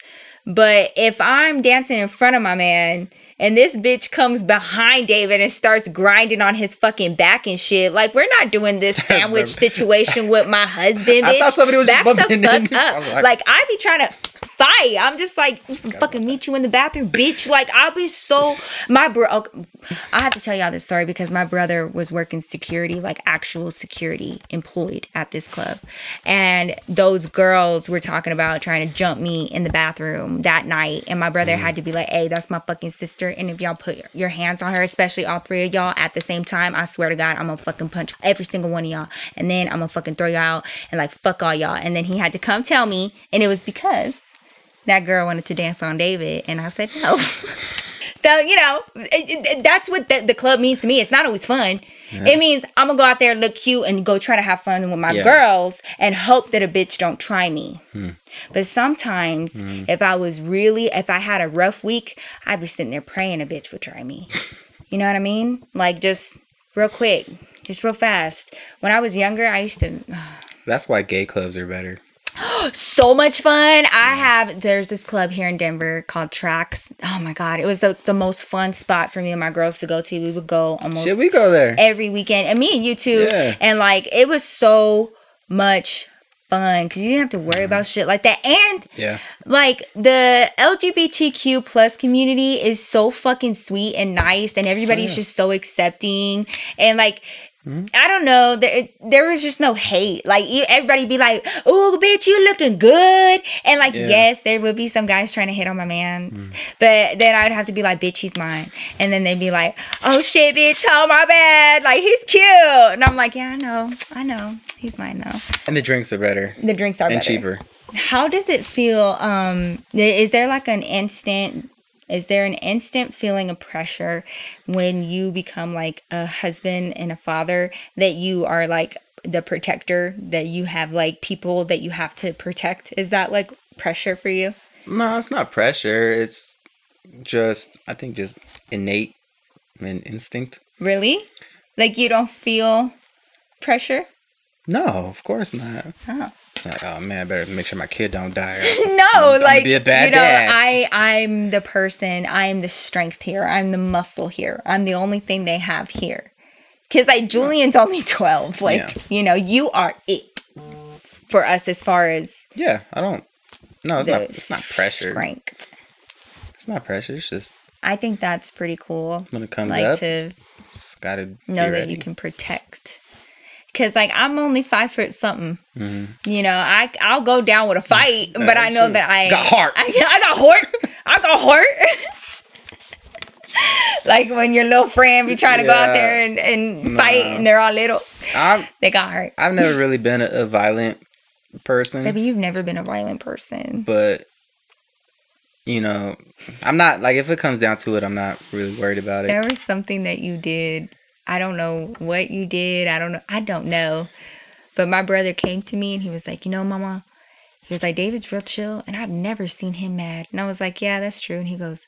But if I'm dancing in front of my man and this bitch comes behind David and starts grinding on his fucking back and shit, like we're not doing this sandwich situation with my husband, bitch. I thought somebody was back the fuck up. Like I be trying to fight. I'm just like, you can fucking meet you in the bathroom, bitch. Like, I'll be so... My bro... Okay, I have to tell y'all this story because my brother was working security, like actual security employed at this club. And those girls were talking about trying to jump me in the bathroom that night. And my brother had to be like, hey, that's my fucking sister. And if y'all put your hands on her, especially all three of y'all at the same time, I swear to God, I'm gonna fucking punch every single one of y'all. And then I'm gonna fucking throw y'all out and like fuck all y'all. And then he had to come tell me. And it was because that girl wanted to dance on David. And I said, no. So, you know, that's what the club means to me. It's not always fun. Yeah. It means I'm going to go out there and look cute and go try to have fun with my girls and hope that a bitch don't try me. But sometimes if I had a rough week, I'd be sitting there praying a bitch would try me. You know what I mean? Like just real quick, just real fast. When I was younger, I used to... That's why gay clubs are better. So much fun. There's this club here in Denver called Tracks. Oh my God. It was the most fun spot for me and my girls to go to. We would go almost every weekend. And me and you too. Yeah. And like, it was so much fun because you didn't have to worry about shit like that. And like the LGBTQ plus community is so fucking sweet and nice. And everybody's just so accepting. And like, I don't know. There was just no hate. Like, everybody be like, oh, bitch, you looking good. And, like, yes, there would be some guys trying to hit on my mans. But then I'd have to be like, bitch, he's mine. And then they'd be like, oh, shit, bitch, oh, my bad. Like, he's cute. And I'm like, yeah, I know. He's mine, though. And the drinks are better. And cheaper. How does it feel? Is there, like, Is there an instant feeling of pressure when you become like a husband and a father that you are like the protector, that you have like people that you have to protect? Is that like pressure for you? No, it's not pressure. It's just, I think, just innate and instinct. Really? Like you don't feel pressure? No, of course not. Oh. Like, oh man, I better make sure my kid don't die. No, like, be a bad dad. I'm the person. I'm the strength here. I'm the muscle here. I'm the only thing they have here. Because like Julian's only 12. Like, you know, you are it for us as far as it's not pressure. Strength. It's not pressure. It's just. I think that's pretty cool. When it comes up, to gotta know that you can protect. Cause like I'm only 5 foot something, you know. I'll go down with a fight, but I know that I got heart. I got heart. Like when your little friend be trying to go out there and fight, and they're all little, they got heart. I've never really been a violent person. Baby, you've never been a violent person. But you know, I'm not like if it comes down to it, I'm not really worried about it. There was something that you did. I don't know what you did. I don't know. But my brother came to me and he was like, you know, Mama, he was like, David's real chill. And I've never seen him mad. And I was like, yeah, that's true. And he goes,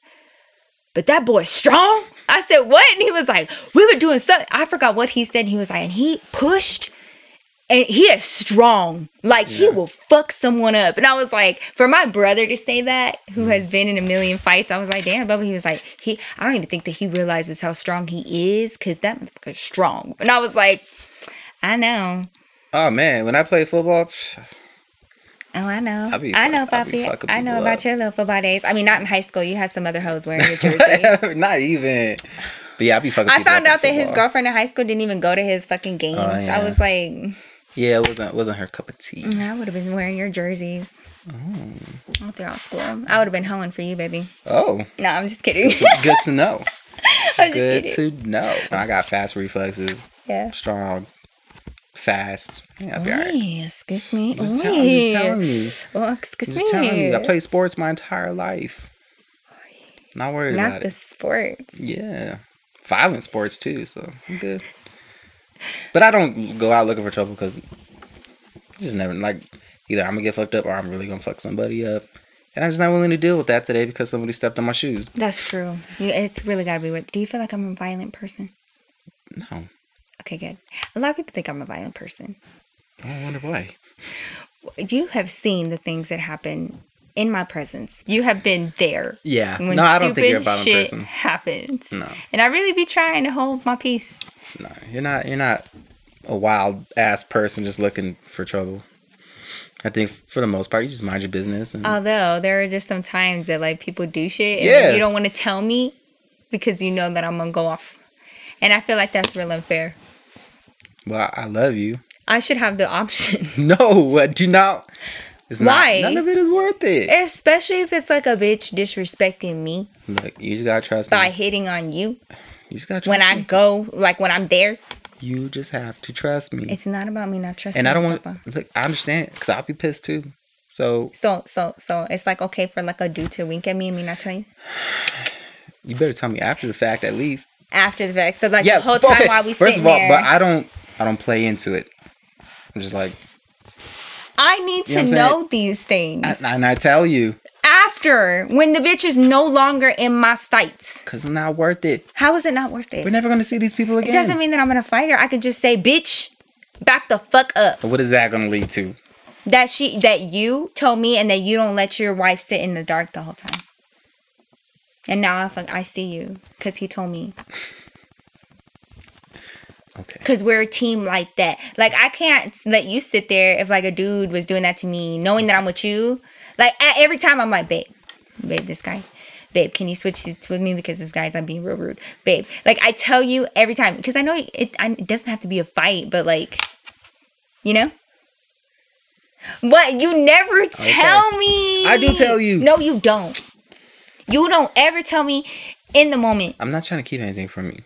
but that boy's strong. I said, what? And he was like, we were doing something. I forgot what he said. And he was like, and he pushed. And he is strong. Like, he will fuck someone up. And I was like, for my brother to say that, who has been in a million fights, I was like, damn, Bubba. He was like, I don't even think that he realizes how strong he is, because that motherfucker's strong. And I was like, I know. Oh, man. When I play football... Oh, I know. I know about your little football days. I mean, not in high school. You had some other hoes wearing your jersey. Not even... But yeah, I be fucking people up. I found out that his girlfriend in high school didn't even go to his fucking games. Oh, yeah. I was like... Yeah, it wasn't her cup of tea. I would have been wearing your jerseys all throughout school. I would have been hoeing for you, baby. Oh. No, I'm just kidding. Good to know. I got fast reflexes. Yeah. Strong. Fast. Yeah, I'll be all right. Excuse me. I'm just telling you. Oh, excuse me. I'm just telling you. I played sports my entire life. Not worried about it. Not the sports. Yeah. Violent sports, too, so I'm good. But I don't go out looking for trouble because just never like either I'm gonna get fucked up or I'm really gonna fuck somebody up, and I'm just not willing to deal with that today because somebody stepped on my shoes. That's true. It's really gotta be what. Do you feel like I'm a violent person? No. Okay, good. A lot of people think I'm a violent person. I wonder why. You have seen the things that happen in my presence. You have been there. Yeah. When I don't think you're a violent person. Happens. No. And I really be trying to hold my peace. No, you're not a wild ass person just looking for trouble. I think for the most part, you just mind your business. And... although there are just some times that like people do shit and you don't want to tell me because you know that I'm going to go off. And I feel like that's real unfair. Well, I love you. I should have the option. No, do not. It's why? Not. None of it is worth it. Especially if it's like a bitch disrespecting me. Look, you just got to trust me. By hitting on you. You just got to trust me. When I go, like when I'm there. You just have to trust me. It's not about me not trusting you. And I don't want... Look, I understand. Because I'll be pissed too. So it's like okay for like a dude to wink at me and me not tell you? You better tell me after the fact at least. After the fact. So like the whole time while we sitting there. First of all, but I don't play into it. I'm just like... I need to know these things. And I tell you. After. When the bitch is no longer in my sights. Because it's not worth it. How is it not worth it? We're never going to see these people again. It doesn't mean that I'm going to fight her. I could just say, bitch, back the fuck up. But what is that going to lead to? That you told me and that you don't let your wife sit in the dark the whole time. And now I see you. Because he told me. Okay. Because we're a team like that. Like, I can't let you sit there if, like, a dude was doing that to me, knowing that I'm with you. Like, every time I'm like, babe, this guy. Babe, can you switch seats with me because this guy's being real rude. Babe. Like, I tell you every time. Because I know it doesn't have to be a fight, but, like, you know? But you never tell me. I do tell you. No, you don't. You don't ever tell me in the moment. I'm not trying to keep anything from you.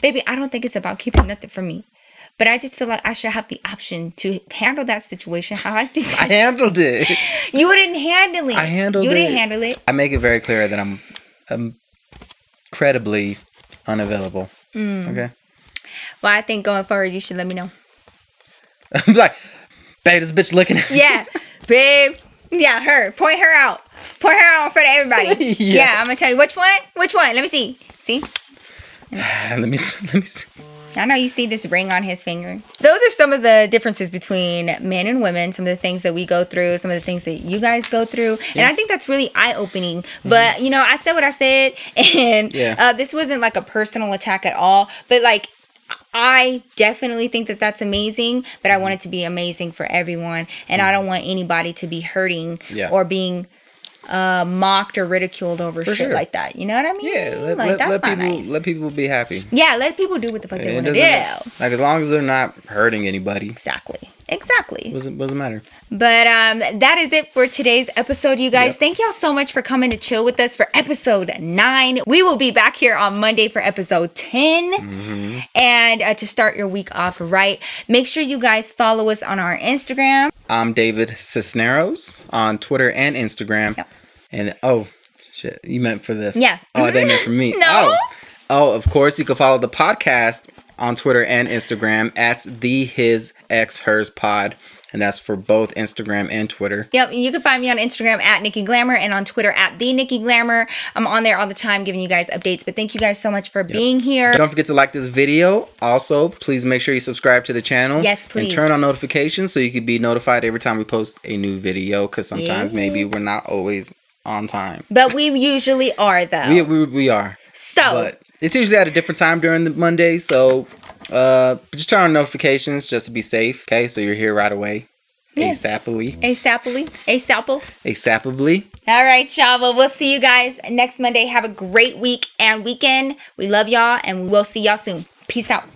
Baby, I don't think it's about keeping nothing from me. But I just feel like I should have the option to handle that situation how I think. I handled it. You didn't handle it. I handled it. You didn't handle it. I make it very clear that I'm incredibly unavailable. Mm. Okay? Well, I think going forward, you should let me know. I'm like, babe, this bitch looking at me. Yeah, babe. Yeah, her. Point her out. Point her out in front of everybody. Yeah, I'm going to tell you which one. Which one? Let me see. See? Let me see. I know you see this ring on his finger. Those are some of the differences between men and women. Some of the things that we go through. Some of the things that you guys go through. Yeah. And I think that's really eye-opening. Mm-hmm. But, you know, I said what I said. And this wasn't like a personal attack at all. But, like, I definitely think that that's amazing. But I want it to be amazing for everyone. And I don't want anybody to be hurting or being... mocked or ridiculed over for shit like that. You know what I mean? Yeah, like, that's not nice. Let people be happy. Yeah, let people do what the fuck they want to do. Like, as long as they're not hurting anybody. Exactly. Doesn't matter. But that is it for today's episode, you guys. Yep. Thank y'all so much for coming to chill with us for episode 9. We will be back here on Monday for episode 10. Mm-hmm. And to start your week off right, make sure you guys follow us on our Instagram. I'm David Cisneros on Twitter and Instagram. Yep. And, oh, shit, you meant for the... Yeah. Oh, they meant for me. No. Oh, of course, you can follow the podcast on Twitter and Instagram at the His, X, Hers Pod. And that's for both Instagram and Twitter. Yep. You can find me on Instagram at Nikki Glamour and on Twitter at The Nikki Glamour. I'm on there all the time giving you guys updates. But thank you guys so much for being here. Don't forget to like this video. Also, please make sure you subscribe to the channel. Yes, please. And turn on notifications so you can be notified every time we post a new video. Because sometimes maybe we're not always on time. But we usually are, though. We are. So. But it's usually at a different time during the Monday. So. Just turn on notifications just to be safe, okay? So you're here right away. Yeah. ASAPably. All right, y'all. Well, we'll see you guys next Monday. Have a great week and weekend. We love y'all, and we'll see y'all soon. Peace out.